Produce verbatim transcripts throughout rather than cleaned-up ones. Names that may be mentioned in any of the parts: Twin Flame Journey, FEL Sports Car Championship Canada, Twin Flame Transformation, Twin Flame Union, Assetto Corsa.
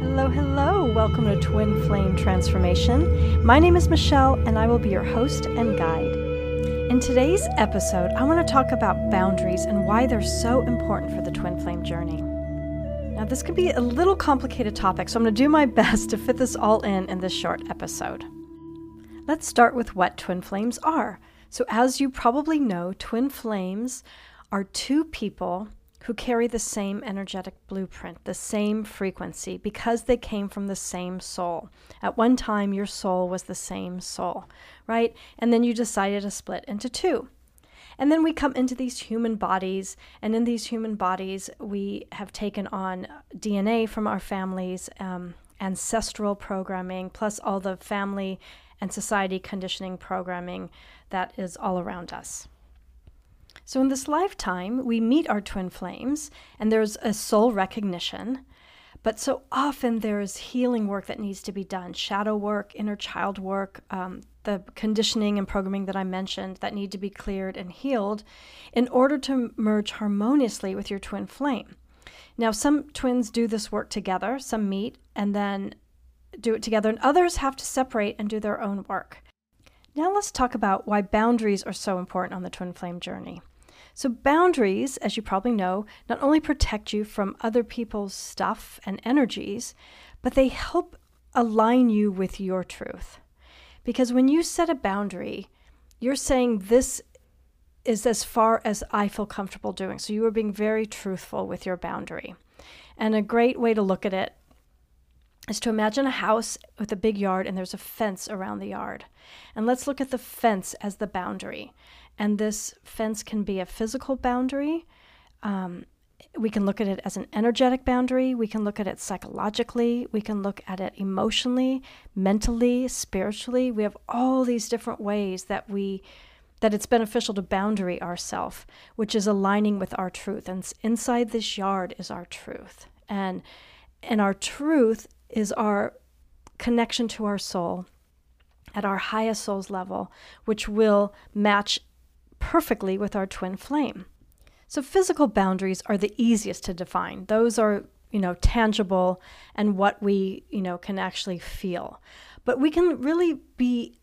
Hello, hello. Welcome to Twin Flame Transformation. My name is Michelle, and I will be your host and guide. In today's episode, I want to talk about boundaries and why they're so important for the Twin Flame journey. Now, this can be a little complicated topic, so I'm going to do my best to fit this all in in this short episode. Let's start with what twin flames are. So as you probably know, twin flames are two people who carry the same energetic blueprint, the same frequency, because they came from the same soul. At one time, your soul was the same soul, right? And then you decided to split into two. And then we come into these human bodies, and in these human bodies, we have taken on D N A from our families, um, ancestral programming, plus all the family and society conditioning programming that is all around us. So in this lifetime, we meet our twin flames, and there's a soul recognition, but so often there is healing work that needs to be done, shadow work, inner child work, um, the conditioning and programming that I mentioned that need to be cleared and healed in order to merge harmoniously with your twin flame. Now, some twins do this work together, some meet and then do it together, and others have to separate and do their own work. Now let's talk about why boundaries are so important on the twin flame journey. So boundaries, as you probably know, not only protect you from other people's stuff and energies, but they help align you with your truth. Because when you set a boundary, you're saying this is as far as I feel comfortable doing. So you are being very truthful with your boundary. And a great way to look at it is to imagine a house with a big yard, and there's a fence around the yard. And let's look at the fence as the boundary. And this fence can be a physical boundary. Um, we can look at it as an energetic boundary. We can look at it psychologically. We can look at it emotionally, mentally, spiritually. We have all these different ways that we that it's beneficial to boundary ourselves, which is aligning with our truth. And inside this yard is our truth. And, and our truth is our connection to our soul at our highest soul's level, which will match perfectly with our twin flame. So physical boundaries are the easiest to define. Those are, you know, tangible and what we, you know, can actually feel. But we can really be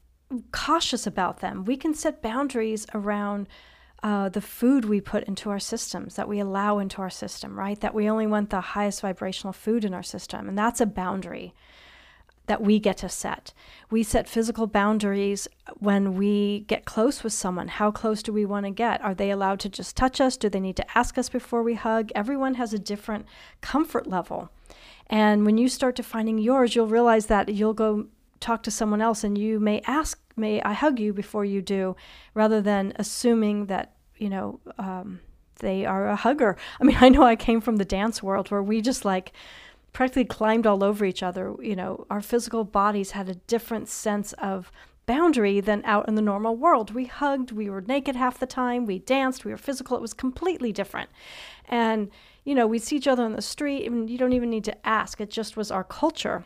cautious about them. We can set boundaries around Uh, the food we put into our systems, that we allow into our system, right? That we only want the highest vibrational food in our system. And that's a boundary that we get to set. We set physical boundaries when we get close with someone. How close do we want to get? Are they allowed to just touch us? Do they need to ask us before we hug? Everyone has a different comfort level. And when you start defining yours, you'll realize that you'll go talk to someone else and you may ask, may I hug you before you do, rather than assuming that, you know, um, they are a hugger. I mean, I know I came from the dance world where we just like practically climbed all over each other. You know, our physical bodies had a different sense of boundary than out in the normal world. We hugged, we were naked half the time, we danced, we were physical. It was completely different. And, you know, we'd see each other on the street and you don't even need to ask. It just was our culture.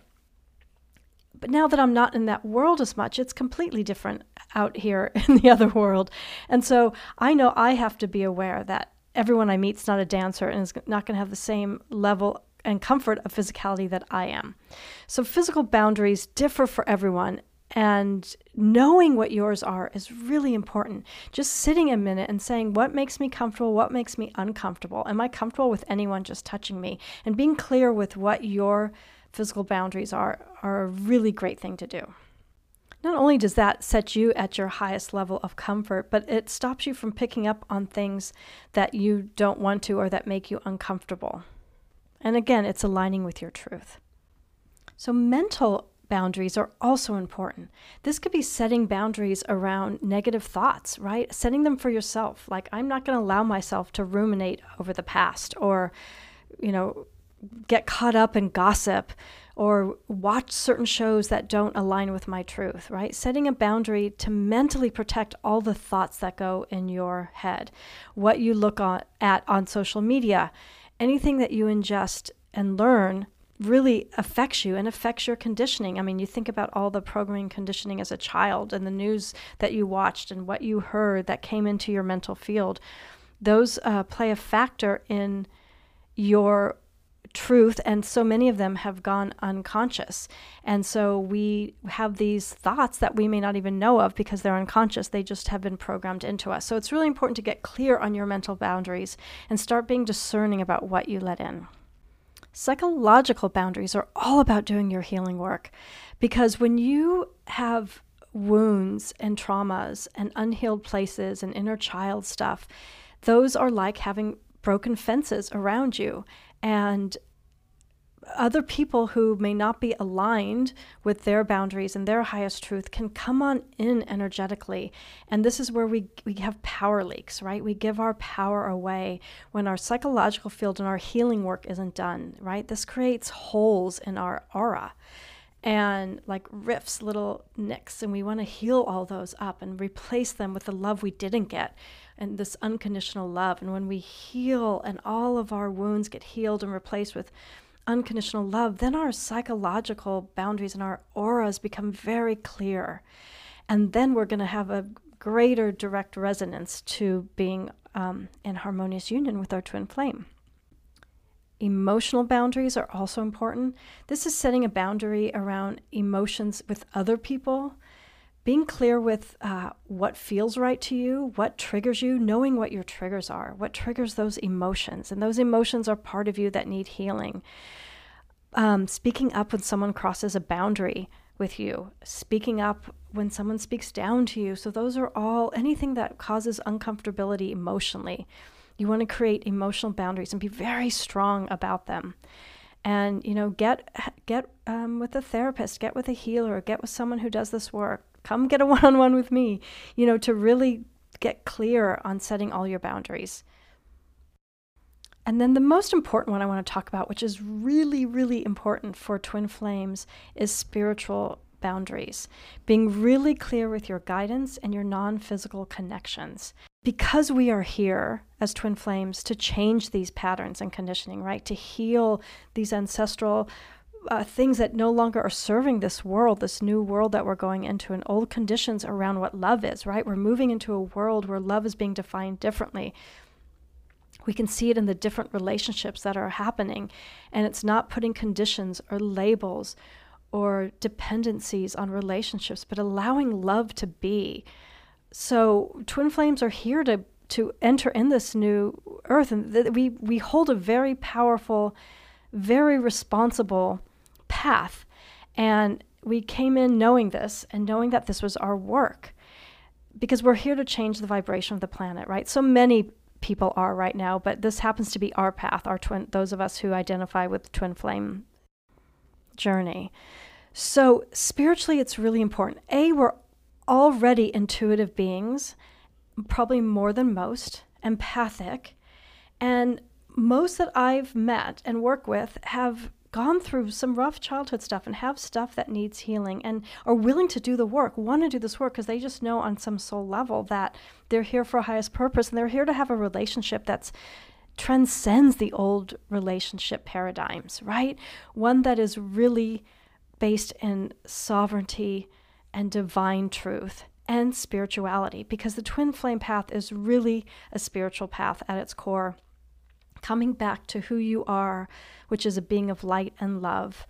But now that I'm not in that world as much, it's completely different out here in the other world. And so I know I have to be aware that everyone I meet is not a dancer and is not going to have the same level and comfort of physicality that I am. So physical boundaries differ for everyone. And knowing what yours are is really important. Just sitting a minute and saying, what makes me comfortable? What makes me uncomfortable? Am I comfortable with anyone just touching me? And being clear with what your physical boundaries are, are a really great thing to do. Not only does that set you at your highest level of comfort, but it stops you from picking up on things that you don't want to or that make you uncomfortable. And again, it's aligning with your truth. So mental boundaries are also important. This could be setting boundaries around negative thoughts, right? Setting them for yourself. Like, I'm not going to allow myself to ruminate over the past or, you know, get caught up in gossip or watch certain shows that don't align with my truth, right? Setting a boundary to mentally protect all the thoughts that go in your head, what you look on, at on social media, anything that you ingest and learn really affects you and affects your conditioning. I mean, you think about all the programming conditioning as a child and the news that you watched and what you heard that came into your mental field. Those uh, play a factor in your truth, and so many of them have gone unconscious. And so we have these thoughts that we may not even know of because they're unconscious. They just have been programmed into us. So it's really important to get clear on your mental boundaries and start being discerning about what you let in. Psychological boundaries are all about doing your healing work, because when you have wounds and traumas and unhealed places and inner child stuff, those are like having broken fences around you, and other people who may not be aligned with their boundaries and their highest truth can come on in energetically. And this is where we, we have power leaks, right? We give our power away when our psychological field and our healing work isn't done, right? This creates holes in our aura and like rifts, little nicks, and we want to heal all those up and replace them with the love we didn't get and this unconditional love. And when we heal and all of our wounds get healed and replaced with unconditional love, then our psychological boundaries and our auras become very clear. And then we're going to have a greater direct resonance to being um, in harmonious union with our twin flame. Emotional boundaries are also important. This is setting a boundary around emotions with other people, being clear with uh, what feels right to you, what triggers you, knowing what your triggers are, what triggers those emotions. And those emotions are part of you that need healing. Um, speaking up when someone crosses a boundary with you, speaking up when someone speaks down to you. So those are all anything that causes uncomfortability emotionally. You want to create emotional boundaries and be very strong about them. And, you know, get get um, with a therapist, get with a healer, get with someone who does this work. Come get a one-on-one with me, you know, to really get clear on setting all your boundaries. And then the most important one I want to talk about, which is really, really important for twin flames, is spiritual boundaries. Being really clear with your guidance and your non-physical connections. Because we are here as twin flames to change these patterns and conditioning, right? To heal these ancestral uh, things that no longer are serving this world, this new world that we're going into, and old conditions around what love is, right? We're moving into a world where love is being defined differently. We can see it in the different relationships that are happening, and it's not putting conditions or labels or dependencies on relationships, but allowing love to be. So twin flames are here to to enter in this new earth, and th- we we hold a very powerful, very responsible path, and we came in knowing this and knowing that this was our work, because we're here to change the vibration of the planet, right? So many people are right now, but this happens to be our path, our twin, those of us who identify with twin flame journey. So spiritually, it's really important. A, we're already intuitive beings, probably more than most, empathic, and most that I've met and work with have gone through some rough childhood stuff and have stuff that needs healing and are willing to do the work, want to do this work, because they just know on some soul level that they're here for a highest purpose, and they're here to have a relationship that's transcends the old relationship paradigms, right? One that is really based in sovereignty and divine truth and spirituality, because the twin flame path is really a spiritual path at its core, coming back to who you are, which is a being of light and love,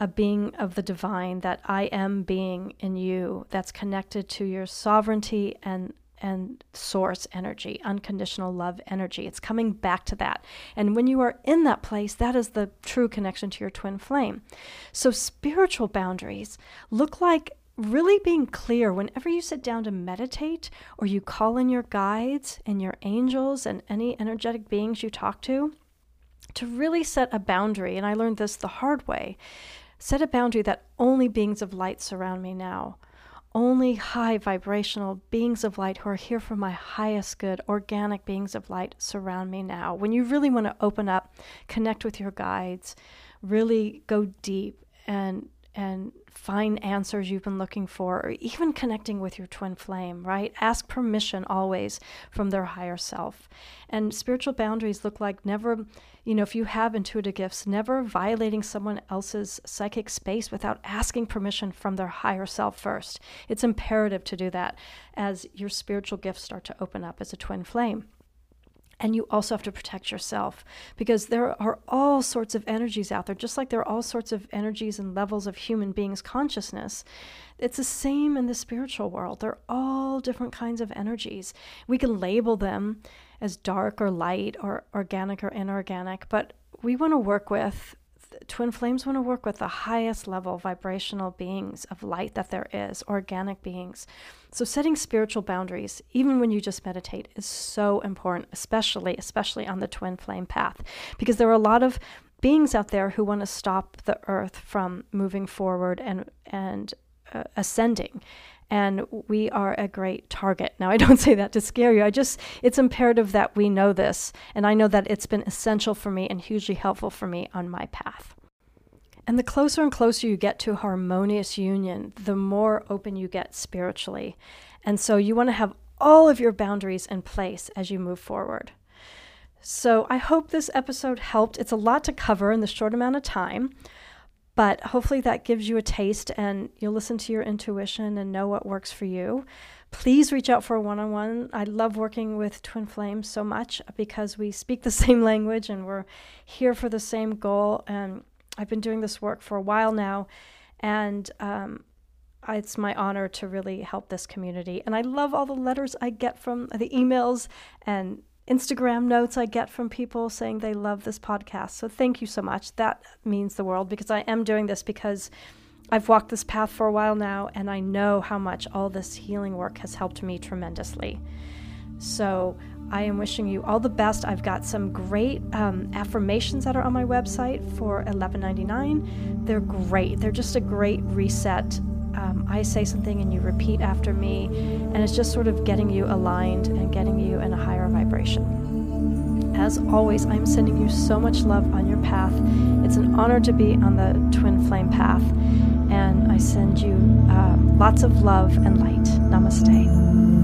a being of the divine, that I am being in you, that's connected to your sovereignty and and source energy, unconditional love energy. It's coming back to that. And when you are in that place, that is the true connection to your twin flame. So spiritual boundaries look like really being clear whenever you sit down to meditate, or you call in your guides and your angels and any energetic beings you talk to, to really set a boundary. And I learned this the hard way. Set a boundary that only beings of light surround me now. Only high vibrational beings of light who are here for my highest good, organic beings of light, surround me now. When you really want to open up, connect with your guides, really go deep and and find answers you've been looking for, or even connecting with your twin flame, right? Ask permission always from their higher self. And spiritual boundaries look like never, you know, if you have intuitive gifts, never violating someone else's psychic space without asking permission from their higher self first. It's imperative to do that as your spiritual gifts start to open up as a twin flame. And you also have to protect yourself, because there are all sorts of energies out there, just like there are all sorts of energies and levels of human beings' consciousness. It's the same in the spiritual world. They're all different kinds of energies. We can label them as dark or light or organic or inorganic, but we want to work with, twin flames want to work with the highest level vibrational beings of light that there is, organic beings. So setting spiritual boundaries, even when you just meditate, is so important, especially, especially on the twin flame path, because there are a lot of beings out there who want to stop the earth from moving forward and, and uh, ascending. And we are a great target. Now, I don't say that to scare you. I just, it's imperative that we know this. And I know that it's been essential for me and hugely helpful for me on my path. And the closer and closer you get to harmonious union, the more open you get spiritually. And so you want to have all of your boundaries in place as you move forward. So I hope this episode helped. It's a lot to cover in the short amount of time. But hopefully that gives you a taste and you'll listen to your intuition and know what works for you. Please reach out for a one-on-one. I love working with Twin Flames so much because we speak the same language and we're here for the same goal. And I've been doing this work for a while now. And um, it's my honor to really help this community. And I love all the letters I get from the emails and Instagram notes I get from people saying they love this podcast. So thank you so much. That means the world, because I am doing this because I've walked this path for a while now, and I know how much all this healing work has helped me tremendously. So I am wishing you all the best. I've got some great um, affirmations that are on my website for eleven ninety-nine. They're great. They're just a great reset. Um, I say something and you repeat after me, and it's just sort of getting you aligned and getting you in a higher vibration. As always, I'm sending you so much love on your path. It's an honor to be on the Twin Flame path, and I send you uh, lots of love and light. Namaste.